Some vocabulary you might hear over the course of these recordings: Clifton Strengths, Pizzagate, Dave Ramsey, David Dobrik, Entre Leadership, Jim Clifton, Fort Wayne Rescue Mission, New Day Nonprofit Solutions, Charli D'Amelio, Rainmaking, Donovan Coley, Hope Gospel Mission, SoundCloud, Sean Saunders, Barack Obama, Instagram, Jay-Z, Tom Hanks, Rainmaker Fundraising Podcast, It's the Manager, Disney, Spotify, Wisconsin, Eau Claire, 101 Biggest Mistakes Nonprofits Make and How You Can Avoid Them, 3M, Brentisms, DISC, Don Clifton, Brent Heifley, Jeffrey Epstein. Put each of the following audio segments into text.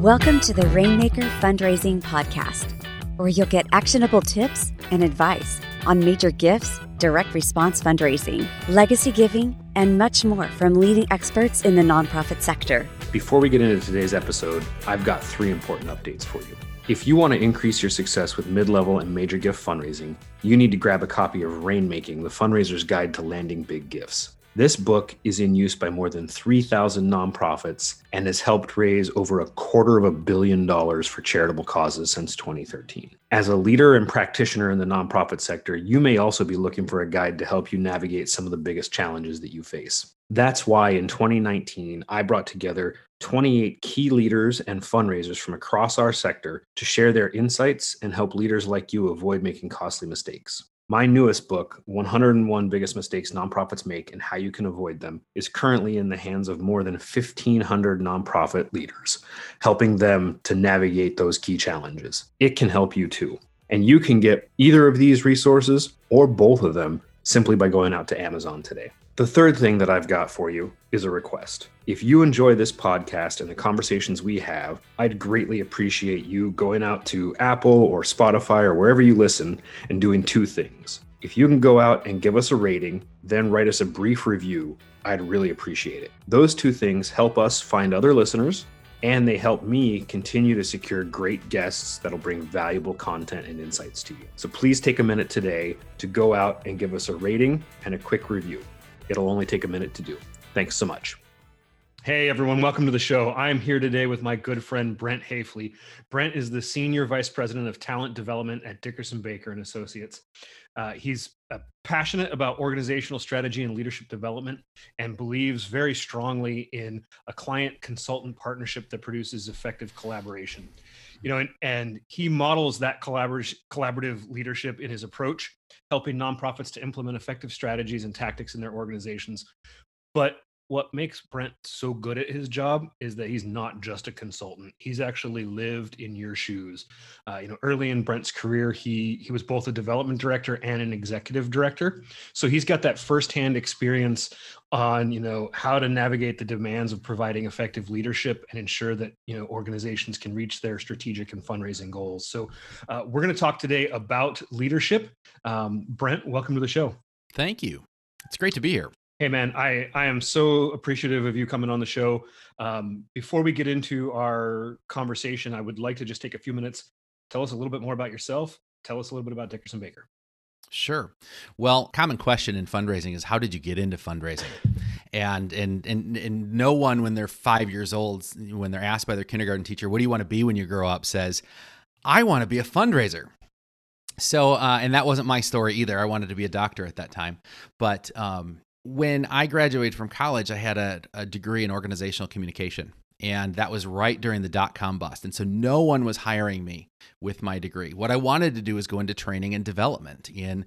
Welcome to the Rainmaker Fundraising Podcast, where you'll get actionable tips and advice on major gifts, direct response fundraising, legacy giving, and much more from leading experts in the nonprofit sector. Before we get into today's episode, I've got three important updates for you. If you want to increase your success with mid-level and major gift fundraising, you need to grab a copy of Rainmaking, the fundraiser's guide to landing big gifts. This book is in use by more than 3,000 nonprofits and has helped raise over $250 million for charitable causes since 2013. As a leader and practitioner in the nonprofit sector, you may also be looking for a guide to help you navigate some of the biggest challenges that you face. That's why in 2019, I brought together 28 key leaders and fundraisers from across our sector to share their insights and help leaders like you avoid making costly mistakes. My newest book, 101 Biggest Mistakes Nonprofits Make and How You Can Avoid Them, is currently in the hands of more than 1,500 nonprofit leaders, helping them to navigate those key challenges. It can help you too. And you can get either of these resources or both of them simply by going out to Amazon today. The third thing that I've got for you is a request. If you enjoy this podcast and the conversations we have, I'd greatly appreciate you going out to Apple or Spotify or wherever you listen and doing two things. If you can go out and give us a rating, then write us a brief review, I'd really appreciate it. Those two things help us find other listeners, and they help me continue to secure great guests that'll bring valuable content and insights to you. So please take a minute today to go out and give us a rating and a quick review. It'll only take a minute to do. Thanks so much. Hey everyone, welcome to the show. I'm here today with my good friend, Brent Heifley. Brent is the Senior Vice President of Talent Development at Dickerson Baker and Associates. He's passionate about organizational strategy and leadership development and believes very strongly in a client-consultant partnership that produces effective collaboration. And he models that collaborative leadership in his approach, helping nonprofits to implement effective strategies and tactics in their organizations. But what makes Brent so good at his job is that he's not just a consultant. He's actually lived in your shoes. Early in Brent's career, he was both a development director and an executive director. So he's got that firsthand experience on, how to navigate the demands of providing effective leadership and ensure that, organizations can reach their strategic and fundraising goals. So we're going to talk today about leadership. Brent, welcome to the show. Thank you. It's great to be here. Hey man, I am so appreciative of you coming on the show. Before we get into our conversation, I would like to just take a few minutes. Tell us a little bit more about yourself. Tell us a little bit about Dickerson Baker. Sure. Well, common question in fundraising is how did you get into fundraising? And no one when they're 5 years old, when they're asked by their kindergarten teacher, what do you want to be when you grow up, says, I want to be a fundraiser. So, and that wasn't my story either. I wanted to be a doctor at that time, but when I graduated from college, I had a degree in organizational communication, and that was right during the dot-com bust. And so no one was hiring me with my degree. What I wanted to do was go into training and development in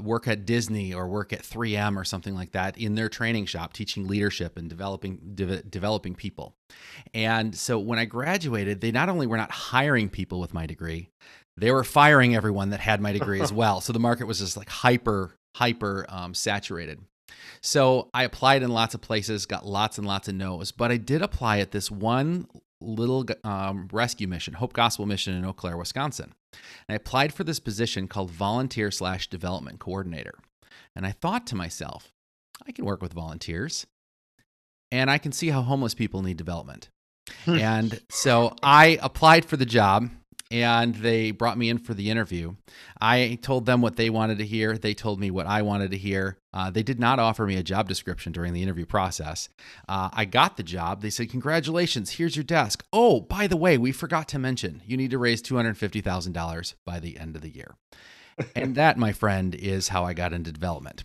work at Disney or work at 3M or something like that in their training shop, teaching leadership and developing people. And so when I graduated, they not only were not hiring people with my degree, they were firing everyone that had my degree as well. So the market was just like hyper saturated. So I applied in lots of places, got lots and lots of no's, but I did apply at this one little rescue mission, Hope Gospel Mission in Eau Claire, Wisconsin. And I applied for this position called volunteer/development coordinator. And I thought to myself, I can work with volunteers and I can see how homeless people need development. And so I applied for the job. And they brought me in for the interview. I told them what they wanted to hear. They told me what I wanted to hear. They did not offer me a job description during the interview process. I got the job. They said, congratulations, here's your desk. Oh, by the way, we forgot to mention, you need to raise $250,000 by the end of the year. And that, my friend, is how I got into development.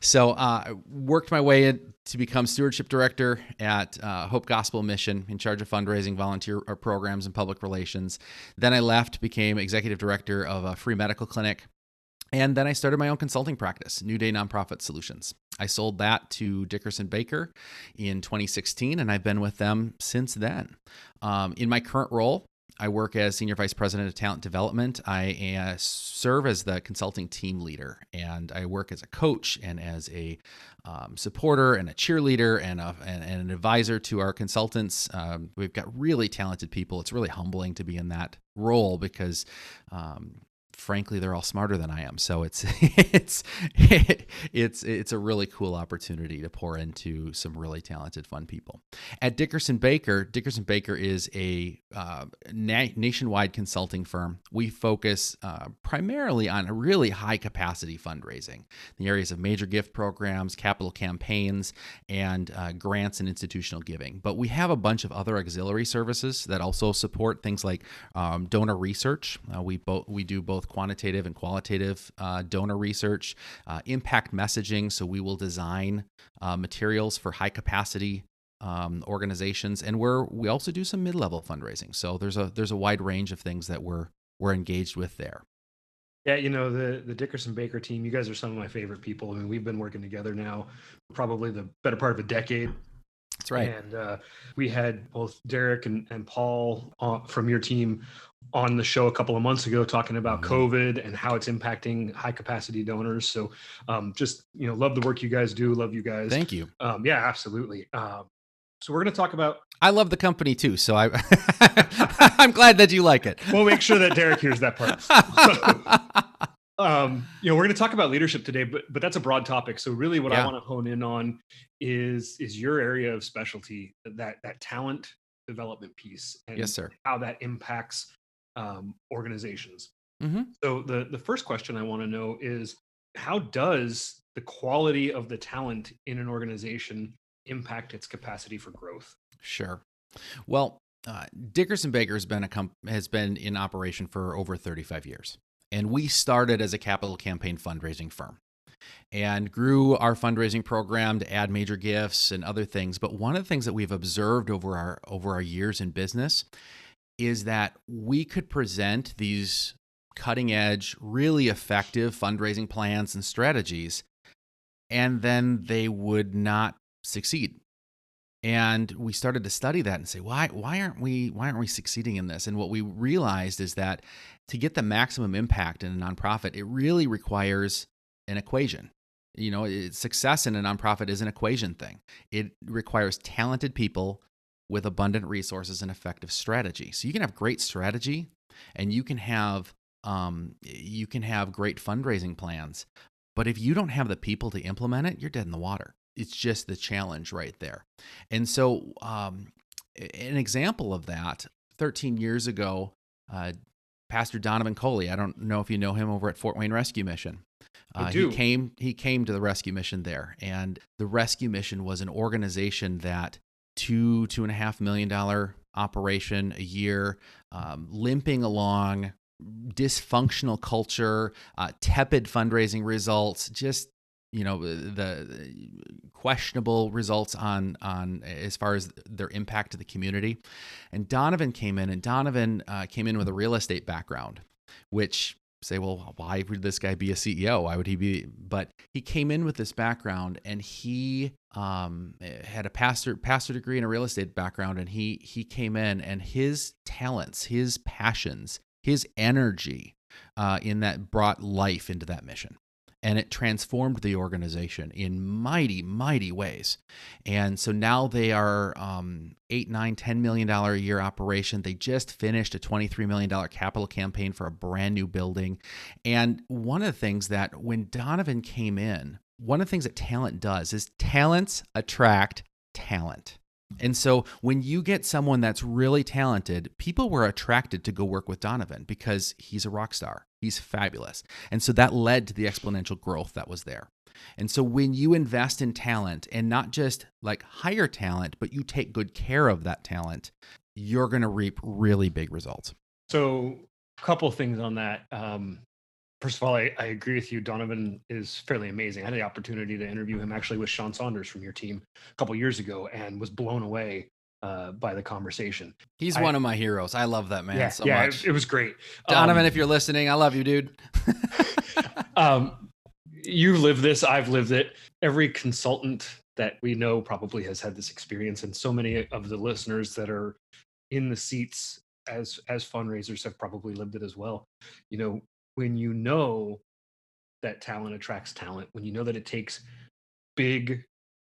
So I worked my way in to become stewardship director at Hope Gospel Mission, in charge of fundraising, volunteer programs, and public relations. Then I left, became executive director of a free medical clinic. And then I started my own consulting practice, New Day Nonprofit Solutions. I sold that to Dickerson Baker in 2016, and I've been with them since then. In my current role, I work as Senior Vice President of Talent Development. I serve as the consulting team leader, and I work as a coach and as a supporter and a cheerleader and an advisor to our consultants. We've got really talented people. It's really humbling to be in that role because frankly, they're all smarter than I am. So it's a really cool opportunity to pour into some really talented, fun people. At Dickerson Baker, Dickerson Baker is a nationwide consulting firm. We focus primarily on a really high capacity fundraising, the areas of major gift programs, capital campaigns, and grants and institutional giving. But we have a bunch of other auxiliary services that also support things like donor research. We do both quantitative and qualitative donor research, impact messaging. So we will design materials for high capacity organizations, and we also do some mid-level fundraising. So there's a wide range of things that we're engaged with there. Yeah, you know, the Dickerson Baker team, you guys are some of my favorite people. I mean, we've been working together now for probably the better part of a decade. That's right. And we had both Derek and Paul from your team on the show a couple of months ago talking about COVID and how it's impacting high capacity donors. So just, you know, love the work you guys do. Love you guys. Thank you. Yeah, absolutely. So we're going to talk about. I love the company too. So I'm glad that you like it. We'll make sure that Derek hears that part. You know, we're going to talk about leadership today, but that's a broad topic. So really what I want to hone in on is your area of specialty, that talent development piece, and yes, sir, how that impacts organizations. Mm-hmm. So the first question I want to know is, how does the quality of the talent in an organization impact its capacity for growth? Sure. Well, Dickerson Baker has been in operation for over 35 years. And we started as a capital campaign fundraising firm and grew our fundraising program to add major gifts and other things. But one of the things that we've observed over our years in business is that we could present these cutting edge, really effective fundraising plans and strategies, and then they would not succeed. And we started to study that and say, why aren't we succeeding in this? And what we realized is that to get the maximum impact in a nonprofit, it really requires an equation. You know, success in a nonprofit is an equation thing. It requires talented people with abundant resources and effective strategy. So you can have great strategy, and you can have great fundraising plans, but if you don't have the people to implement it, you're dead in the water. It's just the challenge right there. And so an example of that, 13 years ago, Pastor Donovan Coley, I don't know if you know him, over at Fort Wayne Rescue Mission. I do. He came to the rescue mission there, and the rescue mission was an organization that $2.5 million operation a year, limping along, dysfunctional culture, tepid fundraising results, just, you know, the questionable results on as far as their impact to the community. And Donovan came in, with a real estate background, which say, well, why would this guy be a CEO? Why would he be? But he came in with this background, and he had a pastor degree and a real estate background. And he came in, and his talents, his passions, his energy in that brought life into that mission. And it transformed the organization in mighty, mighty ways. And so now they are $8, 9, $10 million a year operation. They just finished a $23 million capital campaign for a brand new building. And one of the things that when Donovan came in, one of the things that talent does is talents attract talent. And so when you get someone that's really talented, people were attracted to go work with Donovan because he's a rock star. He's fabulous. And so that led to the exponential growth that was there. And so when you invest in talent, and not just like hire talent, but you take good care of that talent, you're going to reap really big results. So a couple of things on that. First of all, I agree with you. Donovan is fairly amazing. I had the opportunity to interview him actually with Sean Saunders from your team a couple of years ago, and was blown away by the conversation. He's one of my heroes. I love that man so much. It was great. Donovan, if you're listening, I love you, dude. You live this. I've lived it. Every consultant that we know probably has had this experience, and so many of the listeners that are in the seats as fundraisers have probably lived it as well. You know, when you know that talent attracts talent, when you know that it takes big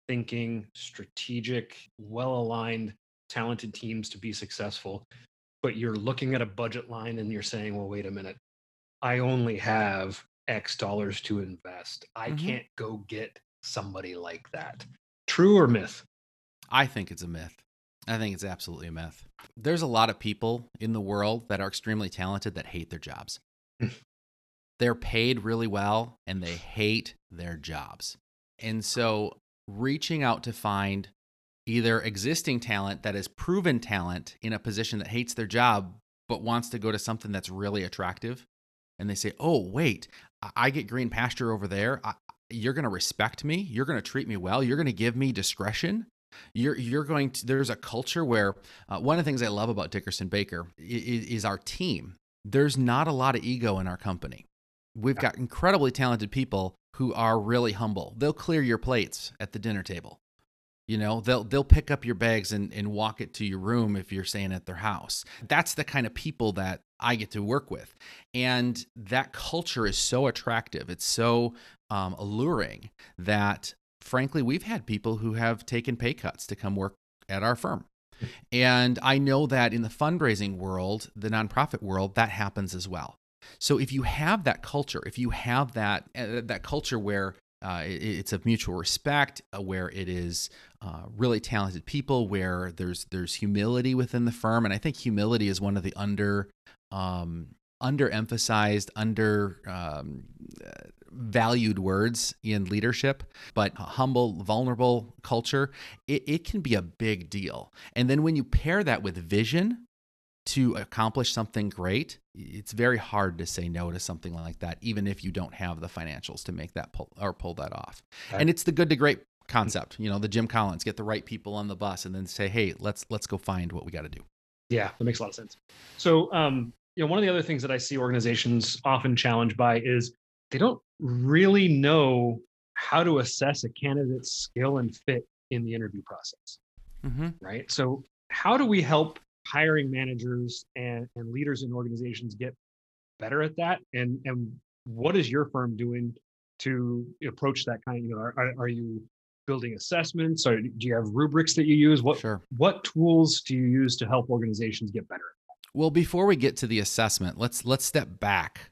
thinking, strategic, well-aligned, talented teams to be successful, but you're looking at a budget line and you're saying, well, wait a minute, I only have X dollars to invest. I can't go get somebody like that. True or myth? I think it's a myth. I think it's absolutely a myth. There's a lot of people in the world that are extremely talented that hate their jobs. They're paid really well and they hate their jobs. And so reaching out to find either existing talent that is proven talent in a position that hates their job, but wants to go to something that's really attractive. And they say, oh, wait, I get green pasture over there. You're going to respect me. You're going to treat me well. You're going to give me discretion. There's a culture where one of the things I love about Dickerson Baker is our team. There's not a lot of ego in our company. We've got incredibly talented people who are really humble. They'll clear your plates at the dinner table. You know, they'll pick up your bags and walk it to your room if you're staying at their house. That's the kind of people that I get to work with. And that culture is so attractive. It's so alluring that, frankly, we've had people who have taken pay cuts to come work at our firm. And I know that in the fundraising world, the nonprofit world, that happens as well. So if you have that culture, if you have that culture where it's of mutual respect, where it is really talented people, where there's humility within the firm, and I think humility is one of the underemphasized, valued words in leadership, but a humble, vulnerable culture, it can be a big deal. And then when you pair that with vision to accomplish something great, it's very hard to say no to something like that, even if you don't have the financials to make that pull that off. Right. And it's the good to great concept, you know, the Jim Collins, get the right people on the bus and then say, hey, let's go find what we got to do. Yeah, that makes a lot of sense. So, you know, one of the other things that I see organizations often challenged by is they don't really know how to assess a candidate's skill and fit in the interview process, right? So how do we help hiring managers and leaders in organizations get better at that? And what is your firm doing to approach that kind of, you know, are you building assessments? Or do you have rubrics that you use? What tools do you use to help organizations get better at that? Well, before we get to the assessment, let's step back.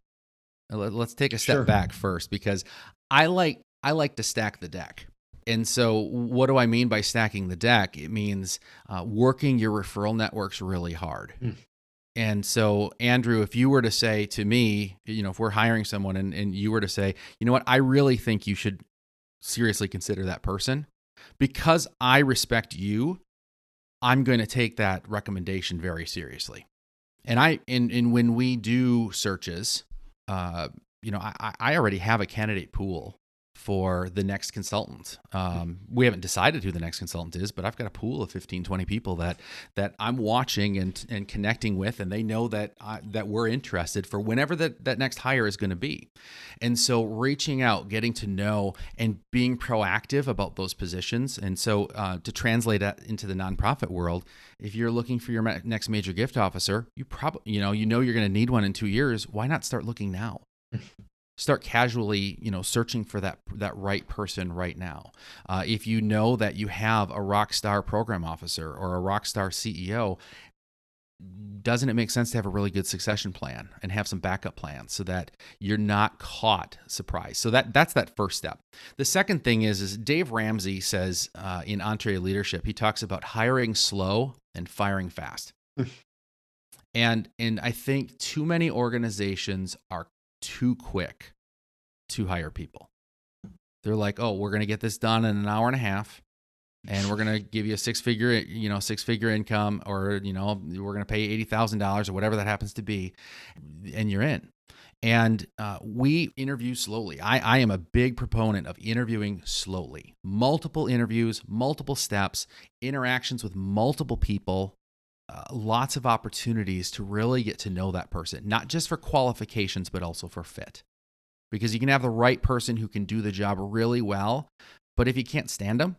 Let's take a step back first, because I like to stack the deck. And so what do I mean by stacking the deck? It means working your referral networks really hard. And so, Andrew, if you were to say to me, you know, if we're hiring someone and you were to say, you know what, I really think you should seriously consider that person, because I respect you, I'm going to take that recommendation very seriously. And when we do searches, you know, I already have a candidate pool for the next consultant. We haven't decided who the next consultant is, but I've got a pool of 15, 20 people that I'm watching and connecting with, and they know that we're interested for whenever that next hire is going to be. And so reaching out, getting to know, and being proactive about those positions. And so to translate that into the nonprofit world, if you're looking for your next major gift officer, you probably, you know you're going to need one in 2 years. Why not start looking now? Start casually, you know, searching for that right person right now. If you know that you have a rock star program officer or a rock star CEO, doesn't it make sense to have a really good succession plan and have some backup plans so that you're not caught surprised? So that's that first step. The second thing is Dave Ramsey says in Entre Leadership, he talks about hiring slow and firing fast. And I think too many organizations are too quick to hire people. They're like, oh, we're going to get this done in an hour and a half, and we're going to give you a six-figure income, or, you know, we're going to pay $80,000 or whatever that happens to be, and you're in. And we interview slowly. I am a big proponent of interviewing slowly. Multiple interviews, multiple steps, interactions with multiple people, lots of opportunities to really get to know that person, not just for qualifications, but also for fit. Because you can have the right person who can do the job really well, but if you can't stand them,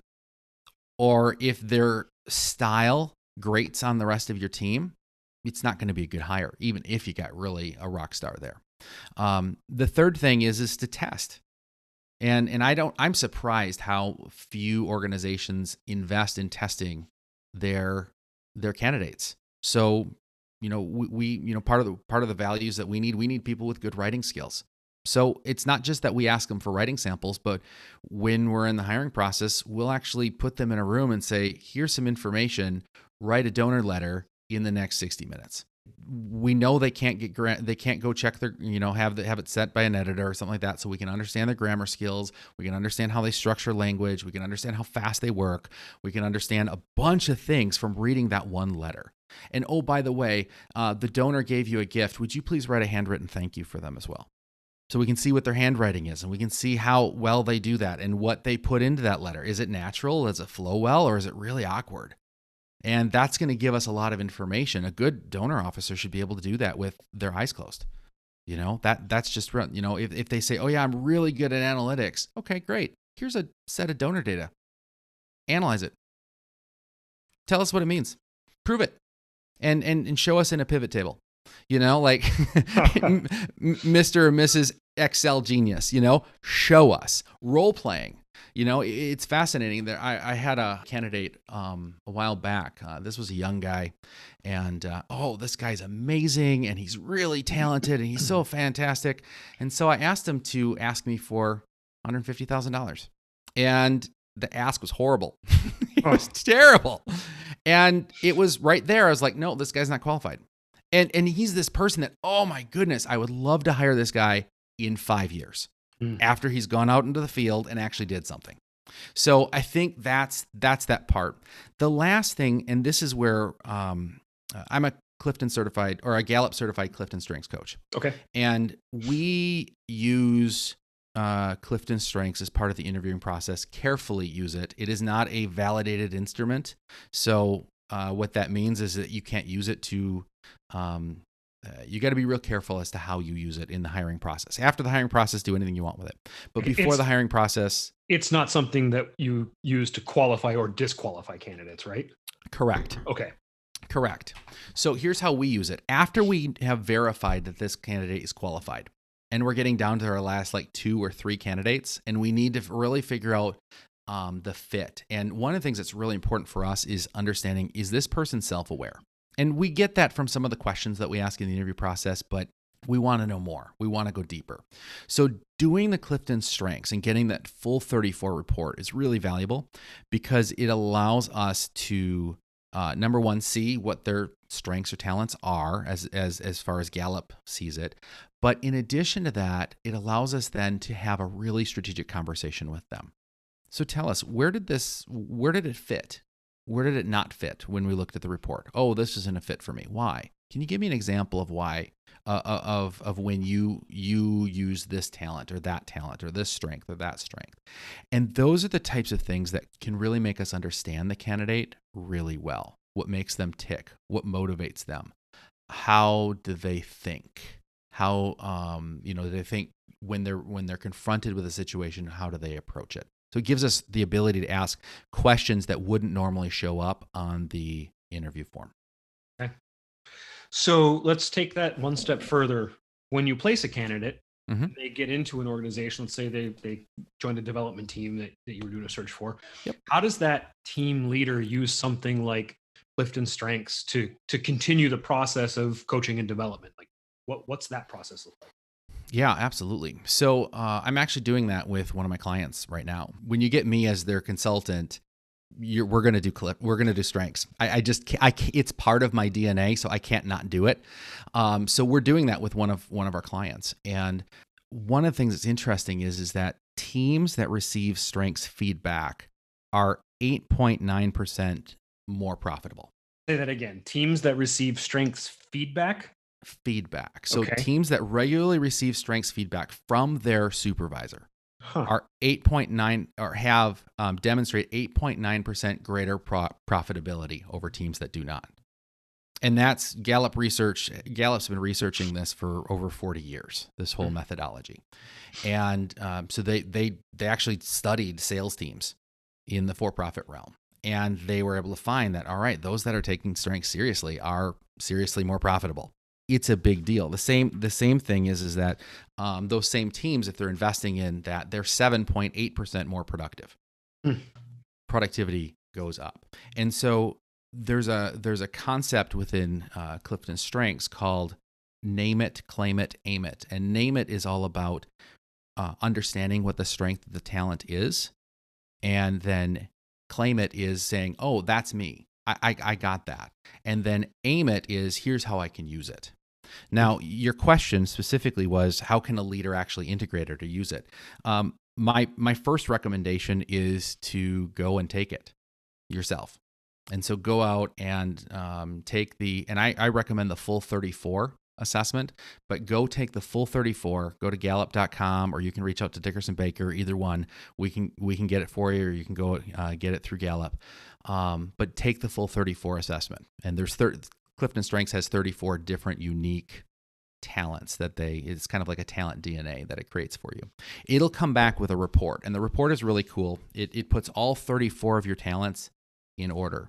or if their style grates on the rest of your team, it's not going to be a good hire, even if you got really a rock star there. The third thing is to test. I'm surprised how few organizations invest in testing their candidates. So, part of the values that we need people with good writing skills. So it's not just that we ask them for writing samples, but when we're in the hiring process, we'll actually put them in a room and say, here's some information, write a donor letter in the next 60 minutes. We know they can't get they can't go check their, have it set by an editor or something like that. So we can understand their grammar skills. We can understand how they structure language. We can understand how fast they work. We can understand a bunch of things from reading that one letter. And oh, by the way, the donor gave you a gift. Would you please write a handwritten thank you for them as well? So we can see what their handwriting is, and we can see how well they do that and what they put into that letter. Is it natural? Does it flow well? Or is it really awkward? And that's going to give us a lot of information. A good donor officer should be able to do that with their eyes closed. That's just, if they say, oh yeah, I'm really good at analytics. Okay, great. Here's a set of donor data. Analyze it. Tell us what it means. Prove it. And show us in a pivot table. Mr. or Mrs. Excel genius, show us role playing. It's fascinating that I had a candidate a while back. This was a young guy, and this guy's amazing, and he's really talented, and he's so fantastic. And so I asked him to ask me for $150,000, and the ask was horrible. It was terrible. And it was right there. I was like, no, this guy's not qualified. And he's this person that, oh my goodness, I would love to hire this guy in 5 years after he's gone out into the field and actually did something. So I think that's that part. The last thing, and this is where I'm a Gallup certified Clifton Strengths coach. Okay. And we use Clifton Strengths as part of the interviewing process, carefully use it. It is not a validated instrument. So what that means is that you can't use it to, you got to be real careful as to how you use it in the hiring process. After the hiring process, do anything you want with it. But before the hiring process, it's not something that you use to qualify or disqualify candidates, right? Correct. Okay. Correct. So here's how we use it. After we have verified that this candidate is qualified, and we're getting down to our last 2 or 3 candidates, and we need to really figure out the fit. And one of the things that's really important for us is understanding, is this person self-aware? And we get that from some of the questions that we ask in the interview process, but we want to know more. We want to go deeper. So doing the Clifton Strengths and getting that full 34 report is really valuable because it allows us to, number one, see what their strengths or talents are as far as Gallup sees it. But in addition to that, it allows us then to have a really strategic conversation with them. So tell us, where did it fit? Where did it not fit when we looked at the report? Oh, this isn't a fit for me. Why? Can you give me an example of why, of when you use this talent or this strength or that strength? And those are the types of things that can really make us understand the candidate really well. What makes them tick? What motivates them? How do they think? How they think when they're confronted with a situation? How do they approach it? So it gives us the ability to ask questions that wouldn't normally show up on the interview form. Okay. So let's take that one step further. When you place a candidate, they get into an organization, let's say they joined a development team that you were doing a search for. Yep. How does that team leader use something like Clifton Strengths to continue the process of coaching and development? Like what's that process look like? Yeah, absolutely. So I'm actually doing that with one of my clients right now. When you get me as their consultant, we're going to do strengths. It's part of my DNA, so I can't not do it. So we're doing that with one of our clients. And one of the things that's interesting is that teams that receive strengths feedback are 8.9% more profitable. Say that again. Teams that receive strengths feedback. So okay. Teams that regularly receive strengths feedback from their supervisor are 8.9 or have demonstrate 8.9% greater profitability over teams that do not. And that's Gallup research. Gallup's been researching this for over 40 years, this whole methodology. And so they actually studied sales teams in the for-profit realm. And they were able to find that, all right, those that are taking strengths seriously are seriously more profitable. It's a big deal. The same thing is that those same teams, if they're investing in that, they're 7.8% more productive. Productivity goes up. And so there's a concept within Clifton Strengths called name it, claim it, aim it. And name it is all about understanding what the strength of the talent is. And then claim it is saying, oh, that's me. I got that. And then aim it is, here's how I can use it. Now, your question specifically was, how can a leader actually integrate it or use it? My first recommendation is to go and take it yourself. And so go out and take the, and I recommend the full 34 assessment, but go take the full 34, go to Gallup.com, or you can reach out to Dickerson Baker, either one. We can get it for you, or you can go get it through Gallup. But take the full 34 assessment. And there's Clifton Strengths has 34 different unique talents that it's kind of like a talent DNA that it creates for you. It'll come back with a report, and the report is really cool. It puts all 34 of your talents in order.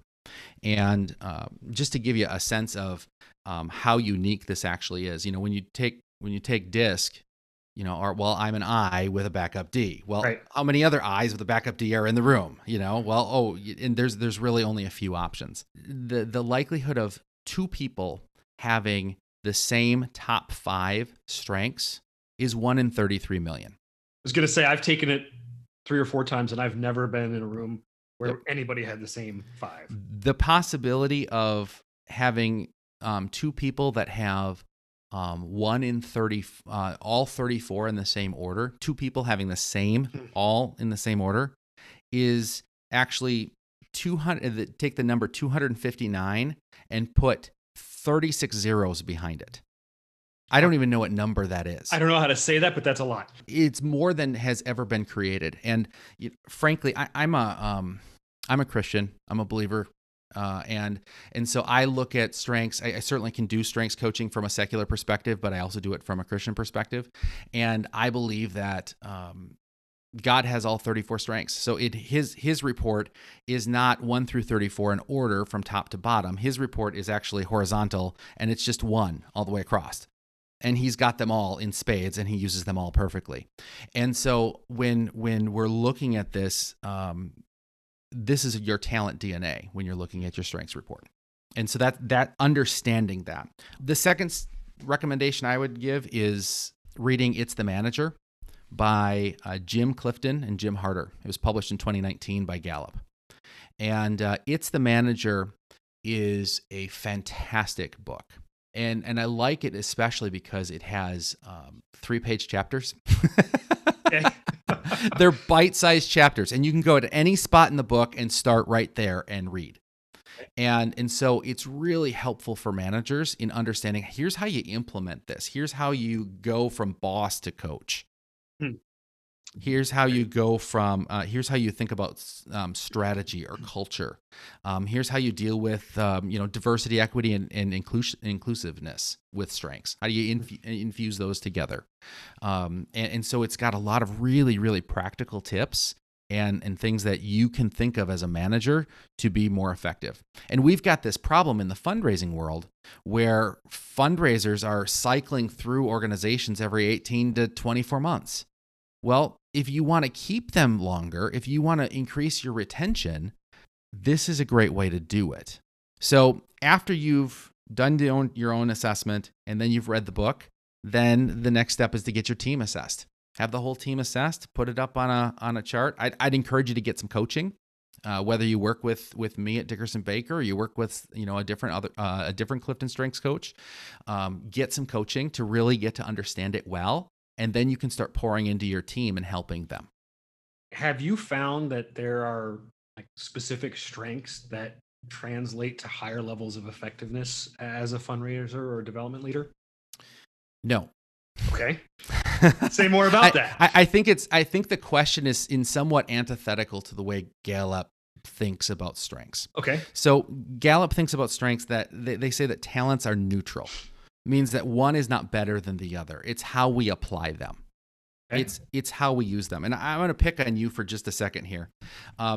And just to give you a sense of how unique this actually is, you know, when you take DISC, you know, or, well, I'm an I with a backup D. Well, right. How many other I's with a backup D are in the room? You know, well, oh, and there's really only a few options. The likelihood of two people having the same top five strengths is 1 in 33 million. I was going to say, I've taken it 3 or 4 times, and I've never been in a room where anybody had the same five. The possibility of having two people that have 1 in 30, all 34 in the same order, two people having the same, all in the same order, is actually 200, take the number 259 and put 36 zeros behind it. I don't even know what number that is. I don't know how to say that, but that's a lot. It's more than has ever been created. And frankly, I'm a Christian. I'm a believer. And so I look at strengths. I certainly can do strengths coaching from a secular perspective, but I also do it from a Christian perspective. And I believe that God has all 34 strengths. So his report is not 1 through 34 in order from top to bottom. His report is actually horizontal, and it's just 1 all the way across. And he's got them all in spades, and he uses them all perfectly. And so when we're looking at this, this is your talent DNA when you're looking at your strengths report. And so that understanding that. The second recommendation I would give is reading It's the Manager by Jim Clifton and Jim Harder. It was published in 2019 by Gallup. And It's the Manager is a fantastic book. And I like it especially because it has 3-page chapters. They're bite-sized chapters, and you can go to any spot in the book and start right there and read. And so it's really helpful for managers in understanding, here's how you implement this. Here's how you go from boss to coach. Here's how you go from, here's how you think about strategy or culture. Here's how you deal with, diversity, equity, and inclusiveness with strengths. How do you infuse those together? And so it's got a lot of really, really practical tips and things that you can think of as a manager to be more effective. And we've got this problem in the fundraising world where fundraisers are cycling through organizations every 18 to 24 months. Well, if you want to keep them longer, if you want to increase your retention, this is a great way to do it. So after you've done your own assessment and then you've read the book, then the next step is to get your team assessed. Have the whole team assessed, put it up on a chart. I'd encourage you to get some coaching, whether you work with me at Dickerson Baker or you work with a different Clifton Strengths coach. Get some coaching to really get to understand it well. And then you can start pouring into your team and helping them. Have you found that there are specific strengths that translate to higher levels of effectiveness as a fundraiser or a development leader? No. Okay. Say more about that. I think the question is in somewhat antithetical to the way Gallup thinks about strengths. Okay. So Gallup thinks about strengths that they say that talents are neutral. Means that one is not better than the other. It's how we apply them. Okay. It's how we use them. And I'm going to pick on you for just a second here,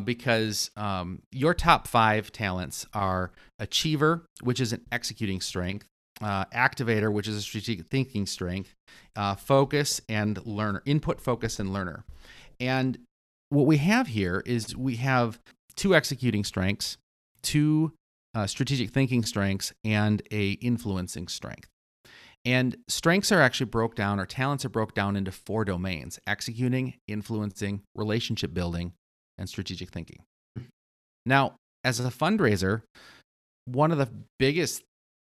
because your top five talents are achiever, which is an executing strength, activator, which is a strategic thinking strength, focus and learner, input, focus, and learner. And what we have here is we have two executing strengths, two strategic thinking strengths, and a influencing strength. And strengths are actually broke down, or talents are broke down into four domains: executing, influencing, relationship building, and strategic thinking. Now, as a fundraiser, one of the biggest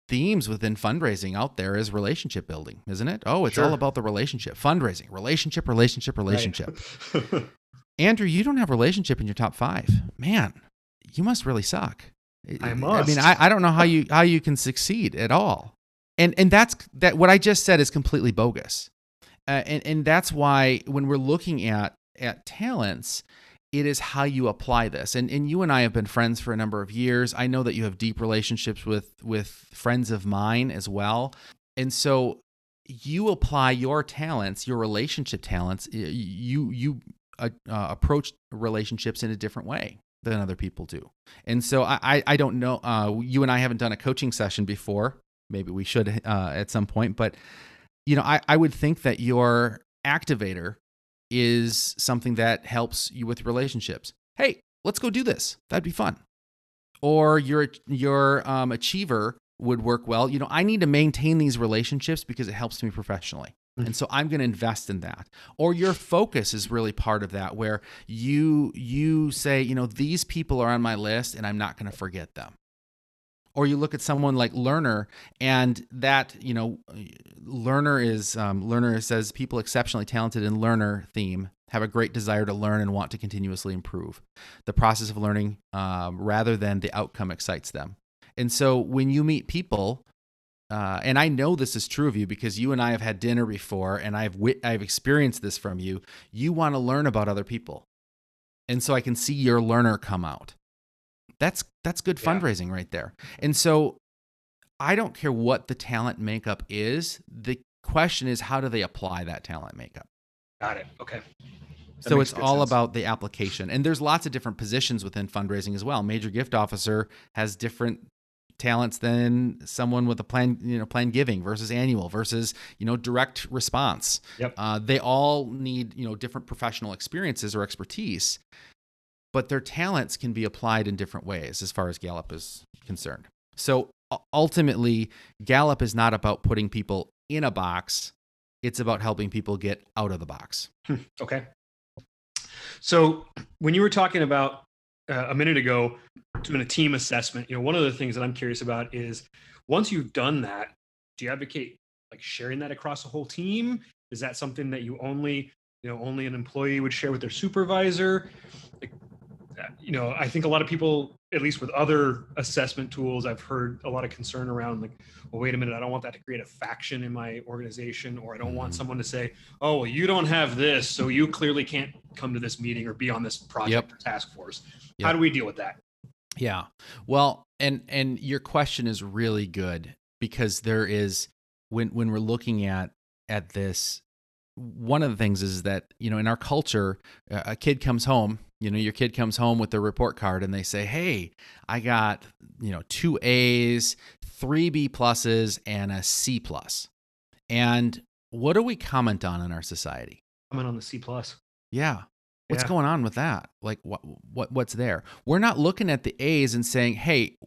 themes within fundraising out there is relationship building, isn't it? Oh, it's all about the relationship. Fundraising, relationship. Right. Andrew, you don't have relationship in your top five. Man, you must really suck. I must. I mean, I don't know how you can succeed at all. And that's that. What I just said is completely bogus. And that's why when we're looking at talents, it is how you apply this. And you and I have been friends for a number of years. I know that you have deep relationships with friends of mine as well. And so you apply your talents, your relationship talents, you approach relationships in a different way than other people do. And so I don't know, you and I haven't done a coaching session before. Maybe we should at some point, but you know, I would think that your activator is something that helps you with relationships. Hey, let's go do this. That'd be fun. Or your achiever would work well. You know, I need to maintain these relationships because it helps me professionally. And so I'm going to invest in that. Or your focus is really part of that, where you say, you know, these people are on my list and I'm not going to forget them. Or you look at someone like Learner, and that, you know, Learner says people exceptionally talented in Learner theme have a great desire to learn and want to continuously improve. The process of learning rather than the outcome excites them. And so when you meet people, and I know this is true of you because you and I have had dinner before, and I've experienced this from you. You want to learn about other people, and so I can see your learner come out. That's good fundraising right there. And so I don't care what the talent makeup is. The question is, how do they apply that talent makeup? Got it. Okay. So it's all about the application, and there's lots of different positions within fundraising as well. Major gift officer has different talents than someone with a planned giving versus annual versus, you know, direct response. Yep. They all need, you know, different professional experiences or expertise, but their talents can be applied in different ways as far as Gallup is concerned. So ultimately, Gallup is not about putting people in a box. It's about helping people get out of the box. Okay. So when you were talking about a minute ago, doing a team assessment, you know, one of the things that I'm curious about is, once you've done that, do you advocate like sharing that across the whole team? Is that something that you only an employee would share with their supervisor? Like, you know, I think a lot of people, at least with other assessment tools, I've heard a lot of concern around like, well, wait a minute, I don't want that to create a faction in my organization, or I don't want someone to say, oh, well, you don't have this, so you clearly can't come to this meeting or be on this project or task force. Yep. How do we deal with that? Yeah. Well, and your question is really good, because there is, when we're looking at this, one of the things is that, you know, in our culture, a kid comes home, you know, your kid comes home with their report card and they say, hey, I got, you know, 2 A's, 3 B+, and a C+. And what do we comment on in our society? Comment on the C+. Yeah. What's going on with that? Like, what's there? We're not looking at the A's and saying, hey,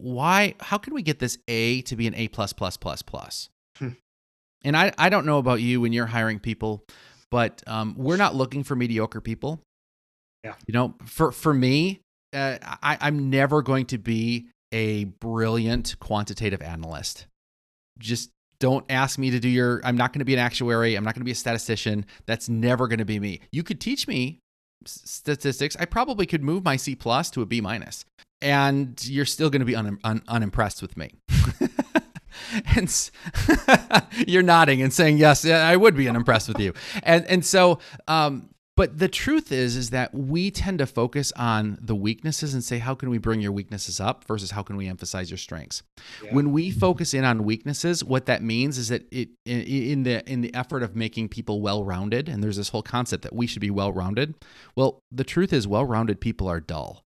how can we get this A to be an A++++? And I don't know about you when you're hiring people, but we're not looking for mediocre people. Yeah. You know, for me, I'm never going to be a brilliant quantitative analyst. Just don't ask me to do I'm not going to be an actuary. I'm not going to be a statistician. That's never going to be me. You could teach me statistics. I probably could move my C+ to a B-, and you're still going to be unimpressed with me. And you're nodding and saying, yes, I would be unimpressed with you. And so But the truth is that we tend to focus on the weaknesses and say, how can we bring your weaknesses up versus how can we emphasize your strengths? Yeah. When we focus in on weaknesses, what that means is that in the effort of making people well-rounded, and there's this whole concept that we should be well-rounded. Well, the truth is well-rounded people are dull.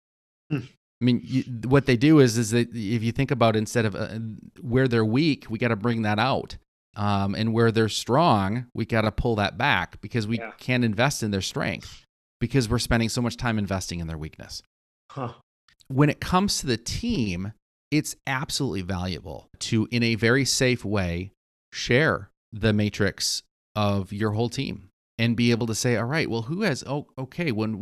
I mean, what they do is that if you think about instead of where they're weak, we got to bring that out. And where they're strong, we got to pull that back because we can't invest in their strength because we're spending so much time investing in their weakness. Huh. When it comes to the team, it's absolutely valuable to, in a very safe way, share the matrix of your whole team and be able to say, all right, well, who has, when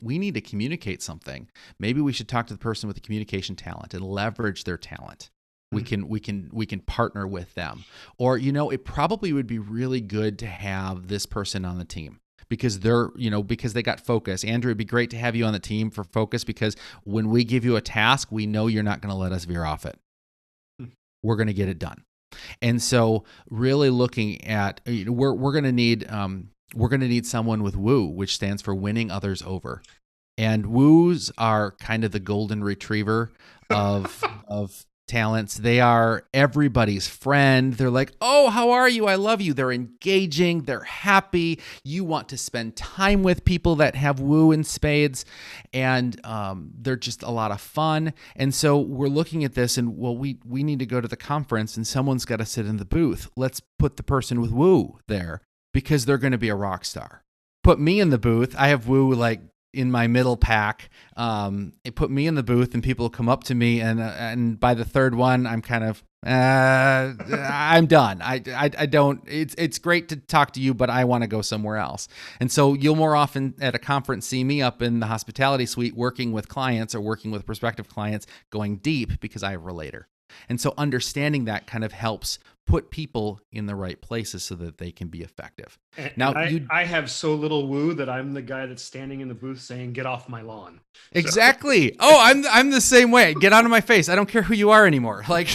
we need to communicate something, maybe we should talk to the person with the communication talent and leverage their talent. We can partner with them. Or, you know, it probably would be really good to have this person on the team because they're, you know, because they got focus. Andrew, it'd be great to have you on the team for focus because when we give you a task, we know you're not going to let us veer off it. We're going to get it done. And so really looking at, you know, we're going to need someone with WOO, which stands for winning others over. And WOOs are kind of the golden retriever of talents. They are everybody's friend. They're like, oh, how are you? I love you. They're engaging. They're happy. You want to spend time with people that have woo in spades, and they're just a lot of fun. And so we're looking at this and, well, we need to go to the conference and someone's got to sit in the booth. Let's put the person with woo there because they're going to be a rock star. Put me in the booth. I have woo like in my middle pack. It put me in the booth and people come up to me and by the third one, I'm kind of, I'm done. It's great to talk to you, but I want to go somewhere else. And so you'll more often at a conference see me up in the hospitality suite working with clients or working with prospective clients going deep because I have relator. And so understanding that kind of helps put people in the right places so that they can be effective. And now I have so little woo that I'm the guy that's standing in the booth saying, get off my lawn. Exactly. So. Oh, I'm the same way. Get out of my face. I don't care who you are anymore. Like,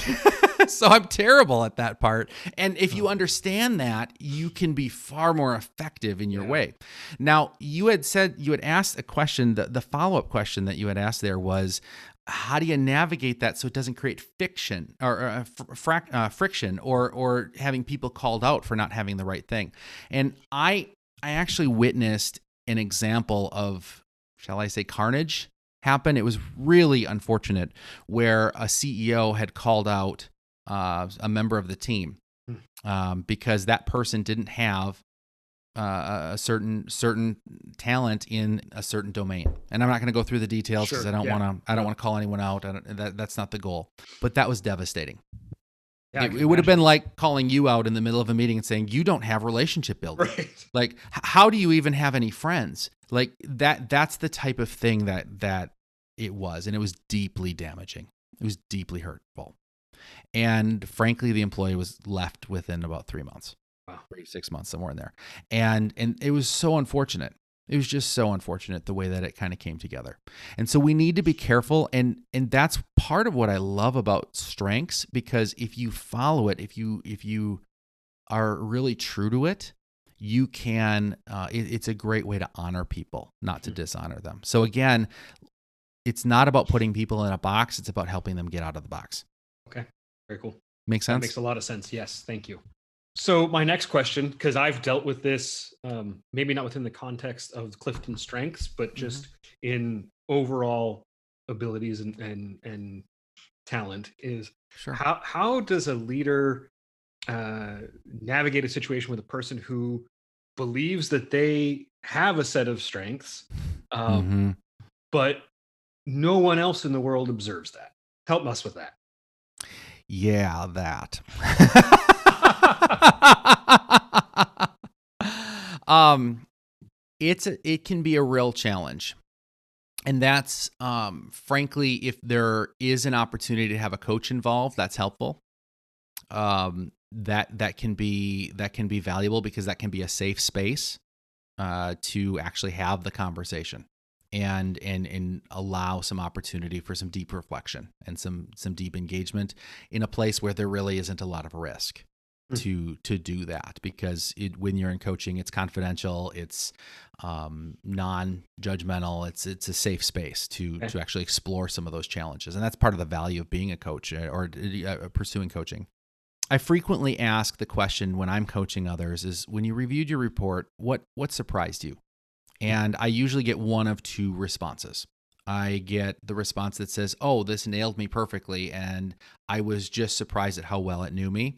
so I'm terrible at that part. And if you understand that, you can be far more effective in your way. Now you had asked a question, the follow-up question that you had asked there was, how do you navigate that so it doesn't create fiction or friction or having people called out for not having the right thing? And I actually witnessed an example of, shall I say, carnage happen. It was really unfortunate where a CEO had called out a member of the team because that person didn't have a certain talent in a certain domain. And I'm not going to go through the details because I don't want to call anyone out. That's not the goal, but that was devastating. Yeah, it would have been like calling you out in the middle of a meeting and saying, you don't have relationship building. Right. Like, how do you even have any friends? Like that's the type of thing that it was. And it was deeply damaging. It was deeply hurtful. And frankly, the employee was left within about 3 months. Wow. 6 months, somewhere in there. And it was so unfortunate. It was just so unfortunate the way that it kind of came together. And so we need to be careful. And that's part of what I love about strengths, because if you follow it, if you are really true to it, you can, it's a great way to honor people, not to dishonor them. So again, it's not about putting people in a box. It's about helping them get out of the box. Okay. Very cool. Makes sense? That makes a lot of sense. Yes. Thank you. So my next question, because I've dealt with this, maybe not within the context of Clifton Strengths, but just in overall abilities and talent, is how does a leader navigate a situation with a person who believes that they have a set of strengths, but no one else in the world observes that? Help us with that. Yeah, that. It can be a real challenge, and that's frankly, if there is an opportunity to have a coach involved, that's helpful. That can be valuable because that can be a safe space to actually have the conversation and allow some opportunity for some deep reflection and some deep engagement in a place where there really isn't a lot of risk. to do that, because when you're in coaching, it's confidential, it's non-judgmental, it's a safe space to actually explore some of those challenges, and that's part of the value of being a coach or pursuing coaching. I frequently ask the question when I'm coaching others is, when you reviewed your report, what surprised you? And I usually get one of two responses. I get the response that says, oh, this nailed me perfectly, and I was just surprised at how well it knew me.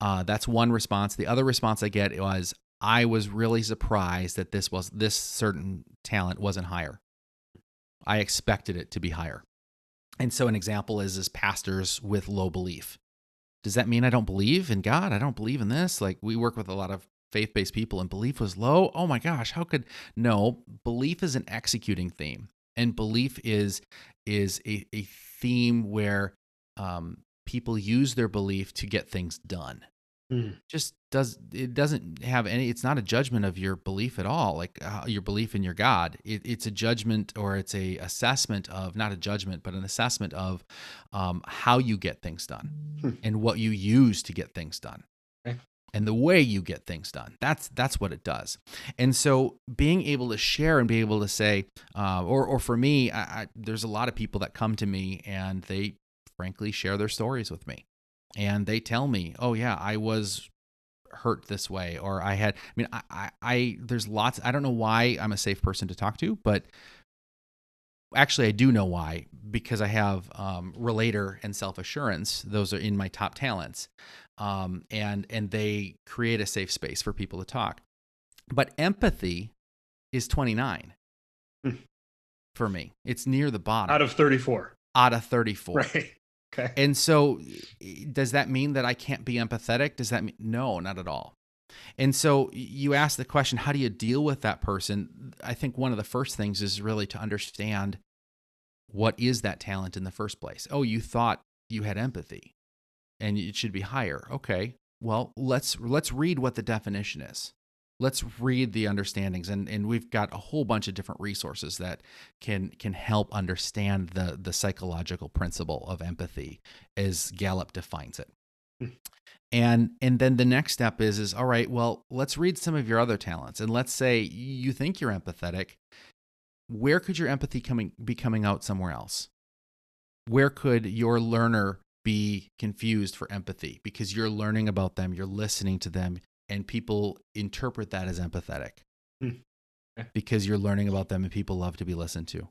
That's one response. The other response I get was, I was really surprised that this certain talent wasn't higher. I expected it to be higher. And so an example is pastors with low belief. Does that mean I don't believe in God? I don't believe in this? Like, we work with a lot of faith-based people, and belief was low? Oh my gosh, no, belief is an executing theme. And belief is a theme where people use their belief to get things done. It's not a judgment of your belief at all, like your belief in your God. It's a judgment, or it's a assessment of, not a judgment, but an assessment of how you get things done and what you use to get things done. Okay. And the way you get things done. That's what it does. And so being able to share and be able to say, or for me, there's a lot of people that come to me and they frankly share their stories with me. And they tell me, oh yeah, I was hurt this way, or there's lots, I don't know why I'm a safe person to talk to, but actually I do know why, because I have relator and self-assurance. Those are in my top talents. And they create a safe space for people to talk. But empathy is 29 for me. It's near the bottom. Out of 34. Right. Okay. And so does that mean that I can't be empathetic? Does that mean? No, not at all. And so you ask the question, how do you deal with that person? I think one of the first things is really to understand, what is that talent in the first place? Oh, you thought you had empathy and it should be higher. Okay. Well, let's read what the definition is. Let's read the understandings, and we've got a whole bunch of different resources that can help understand the psychological principle of empathy as Gallup defines it. And then the next step is all right, well, let's read some of your other talents, and let's say you think you're empathetic. Where could your empathy be coming out somewhere else? Where could your learner be confused for empathy? Because you're learning about them, you're listening to them, and people interpret that as empathetic because you're learning about them, and people love to be listened to.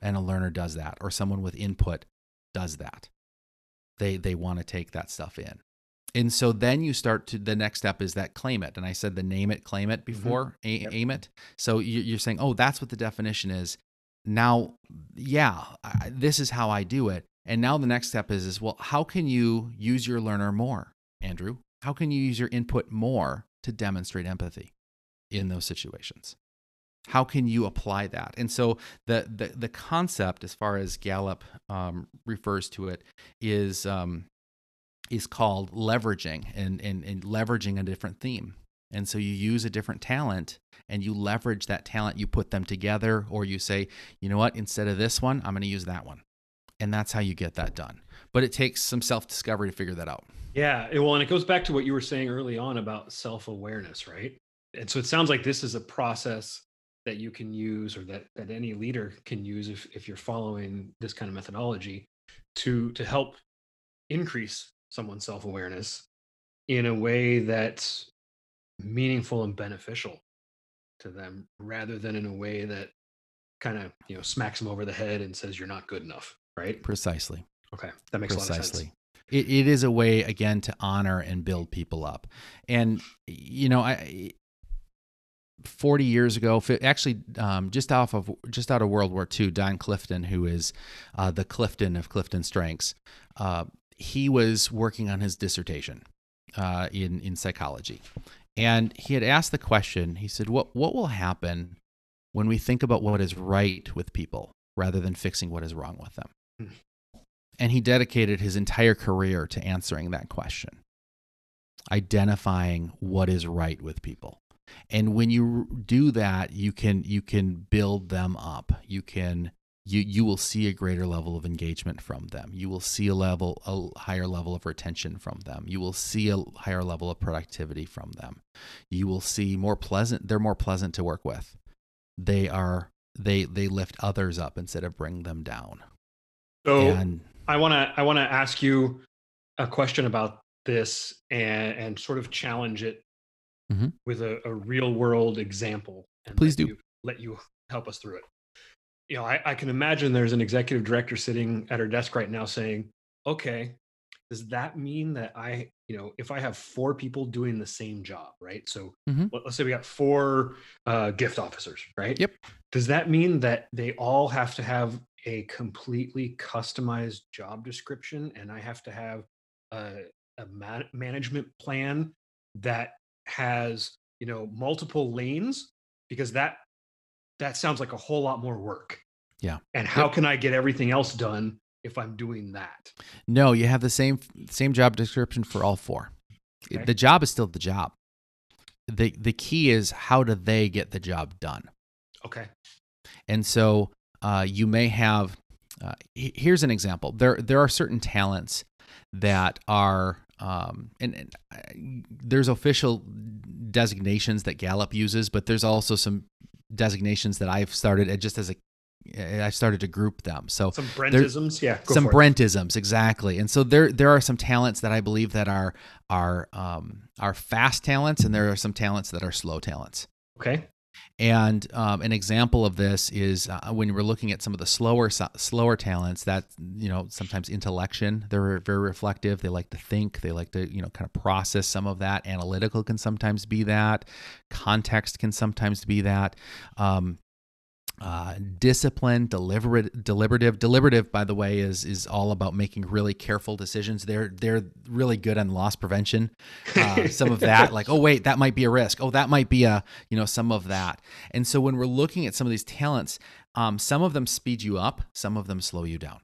And a learner does that, or someone with input does that. They want to take that stuff in. And so then you start to, the next step is that claim it. And I said the name it, claim it before, aim it. So you're saying, oh, that's what the definition is. Now, yeah, this is how I do it. And now the next step is well, how can you use your learner more, Andrew? How can you use your input more to demonstrate empathy in those situations? How can you apply that? And so the concept, as far as Gallup refers to it, is called leveraging, and leveraging a different theme. And so you use a different talent and you leverage that talent. You put them together, or you say, you know what, instead of this one, I'm going to use that one. And that's how you get that done. But it takes some self-discovery to figure that out. Yeah. Well, and it goes back to what you were saying early on about self-awareness, right? And so it sounds like this is a process that you can use, or that any leader can use if you're following this kind of methodology to help increase someone's self-awareness in a way that's meaningful and beneficial to them, rather than in a way that kind of, smacks them over the head and says, you're not good enough. Right? Precisely. Okay. That makes a lot of sense. It is a way, again, to honor and build people up. And, 40 years ago, actually, just out of World War II, Don Clifton, who is the Clifton of Clifton Strengths, he was working on his dissertation in psychology. And he had asked the question, he said, what will happen when we think about what is right with people rather than fixing what is wrong with them? And he dedicated his entire career to answering that question, identifying what is right with people. And when you do that, you can build them up. You can you will see a greater level of engagement from them. You will see a higher level of retention from them. You will see a higher level of productivity from them. You will see they're more pleasant to work with. They lift others up instead of bring them down. So I want to ask you a question about this and sort of challenge it with a real world example. And please let you help us through it. You know, I can imagine there's an executive director sitting at her desk right now saying, okay, does that mean that if I have four people doing the same job, right? So let's say we got four gift officers, right? Yep. Does that mean that they all have to have a completely customized job description, and I have to have a management plan that has, multiple lanes? Because that sounds like a whole lot more work. Yeah. And how can I get everything else done if I'm doing that? No, you have the same job description for all four. Okay. The job is still the job. The key is, how do they get the job done? Okay. And so you may have, here's an example. There are certain talents that are, and there's official designations that Gallup uses, but there's also some designations that I've started just as I started to group them. So some Brentisms, some Brentisms, exactly. And so there are some talents that I believe that are fast talents, and there are some talents that are slow talents. Okay. And an example of this is when we're looking at some of the slower talents that, sometimes intellection, they're very reflective. They like to think, they like to, kind of process some of that. Analytical can sometimes be that. Context can sometimes be that. Discipline, deliberative, by the way, is all about making really careful decisions. They're really good on loss prevention. Some of that, like, oh wait, that might be a risk. Oh, that might be a, some of that. And so when we're looking at some of these talents, some of them speed you up, some of them slow you down.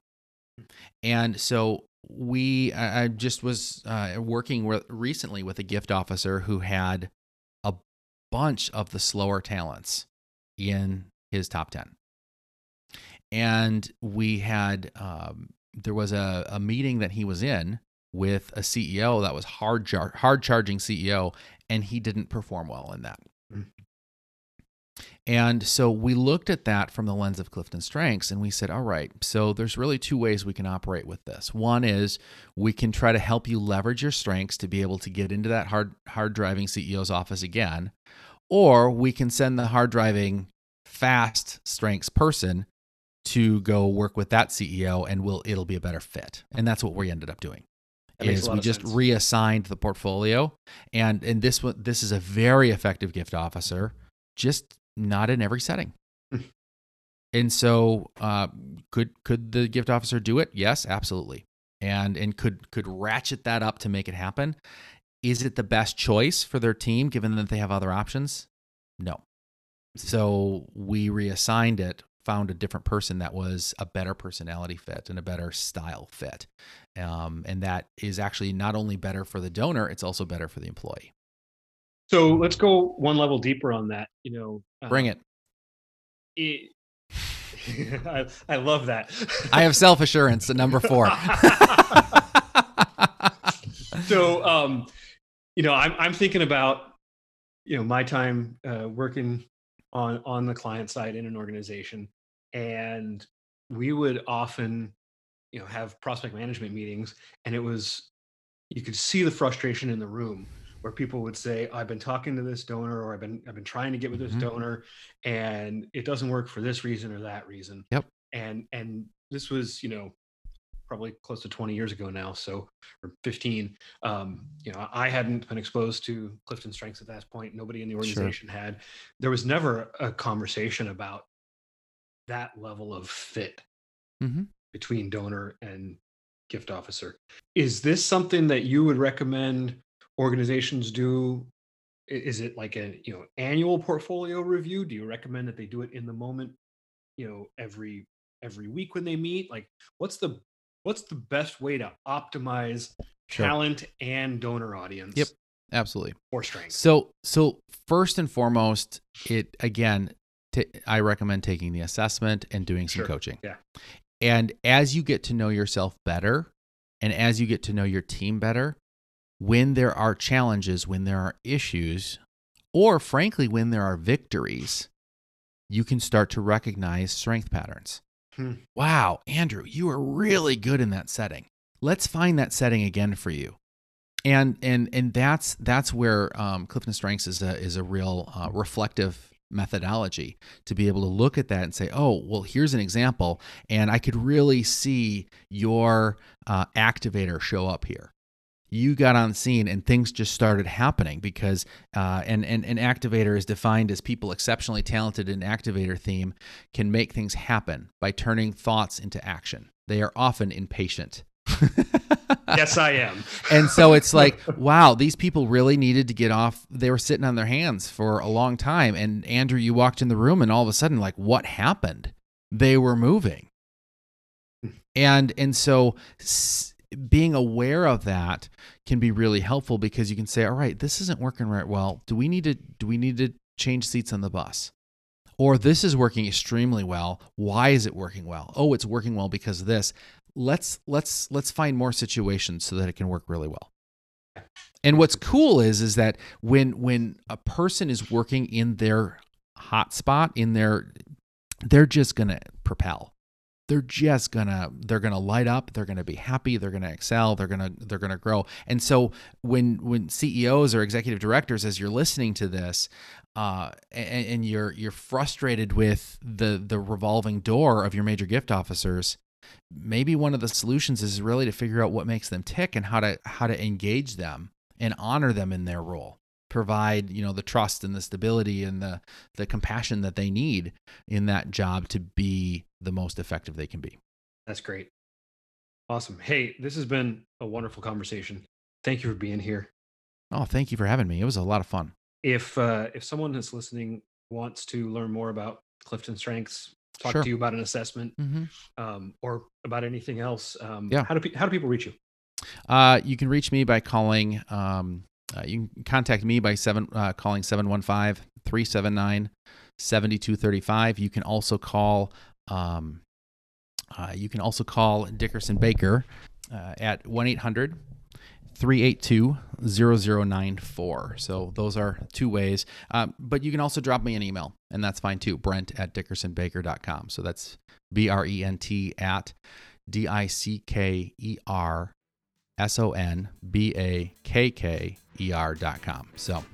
And so I just was working recently with a gift officer who had a bunch of the slower talents in his top 10. And we had, there was a meeting that he was in with a CEO that was hard charging CEO, and he didn't perform well in that. And so we looked at that from the lens of Clifton Strengths, and we said, all right, so there's really two ways we can operate with this. One is we can try to help you leverage your strengths to be able to get into that hard driving CEO's office again, or we can send the hard driving fast strengths person to go work with that CEO, and it'll be a better fit. And that's what we ended up doing. We just reassigned the portfolio, and this is a very effective gift officer, just not in every setting. And so could the gift officer do it? Yes, absolutely. And could ratchet that up to make it happen. Is it the best choice for their team, given that they have other options? No. So we reassigned it, found a different person that was a better personality fit and a better style fit. And that is actually not only better for the donor, it's also better for the employee. So let's go one level deeper on that. Bring it. I love that. I have self-assurance at number 4. So, I'm thinking about, my time working on the client side in an organization, and we would often, have prospect management meetings, and it was, you could see the frustration in the room where people would say, I've been talking to this donor, or I've been trying to get with this donor, and it doesn't work for this reason or that reason. Yep. And this was, probably close to 20 years ago now, so, or 15. I hadn't been exposed to Clifton Strengths at that point. Nobody in the organization had. There was never a conversation about that level of fit between donor and gift officer. Is this something that you would recommend organizations do? Is it like a annual portfolio review? Do you recommend that they do it in the moment? Every week when they meet, like what's the best way to optimize talent and donor audience? Yep, absolutely. Or strength. So first and foremost, it again I recommend taking the assessment and doing some coaching. Yeah. And as you get to know yourself better, and as you get to know your team better, when there are challenges, when there are issues, or frankly, when there are victories, you can start to recognize strength patterns. Hmm. Wow, Andrew, you are really good in that setting. Let's find that setting again for you. And that's where Clifton Strengths is a real reflective methodology to be able to look at that and say, oh, well, here's an example, and I could really see your activator show up here. You got on scene and things just started happening because an activator is defined as people exceptionally talented in activator theme can make things happen by turning thoughts into action. They are often impatient. Yes, I am. And so it's like, wow, these people really needed to get off. They were sitting on their hands for a long time. And Andrew, you walked in the room and all of a sudden, like, what happened? They were moving. And so being aware of that can be really helpful because you can say, all right, this isn't working right well. Do we need to change seats on the bus? Or this is working extremely well. Why is it working well? Oh, it's working well because of this. Let's find more situations so that it can work really well. And what's cool is that when a person is working in their hot spot, they're just going to propel. They're going to light up. They're going to be happy. They're going to excel. They're going to grow. And so when CEOs or executive directors, as you're listening to this, and you're frustrated with the revolving door of your major gift officers, maybe one of the solutions is really to figure out what makes them tick and how to engage them and honor them in their role, provide, the trust and the stability and the compassion that they need in that job to be the most effective they can be. That's great. Awesome. Hey, this has been a wonderful conversation. Thank you for being here. Oh, thank you for having me. It was a lot of fun. If someone that's listening wants to learn more about Clifton Strengths, talk to you about an assessment, or about anything else. How do people reach you? You can reach me by calling. You can contact me by calling 715-379-7235. You can also call. You can also call Dickerson Baker at 1-800. 382-0094. So those are two ways. But you can also drop me an email, and that's fine too, brent@dickersonbaker.com. So that's BRENT @DICKERSONBAKKER.com. So,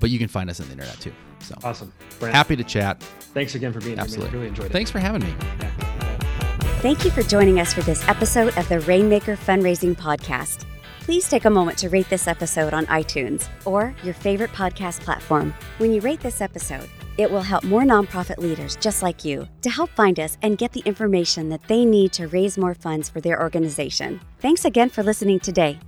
but you can find us on the internet too. So awesome. Brent, happy to chat. Thanks again for being here. Absolutely. Really enjoyed it. Thanks for having me. Thank you for joining us for this episode of the Rainmaker Fundraising Podcast. Please take a moment to rate this episode on iTunes or your favorite podcast platform. When you rate this episode, it will help more nonprofit leaders just like you to help find us and get the information that they need to raise more funds for their organization. Thanks again for listening today.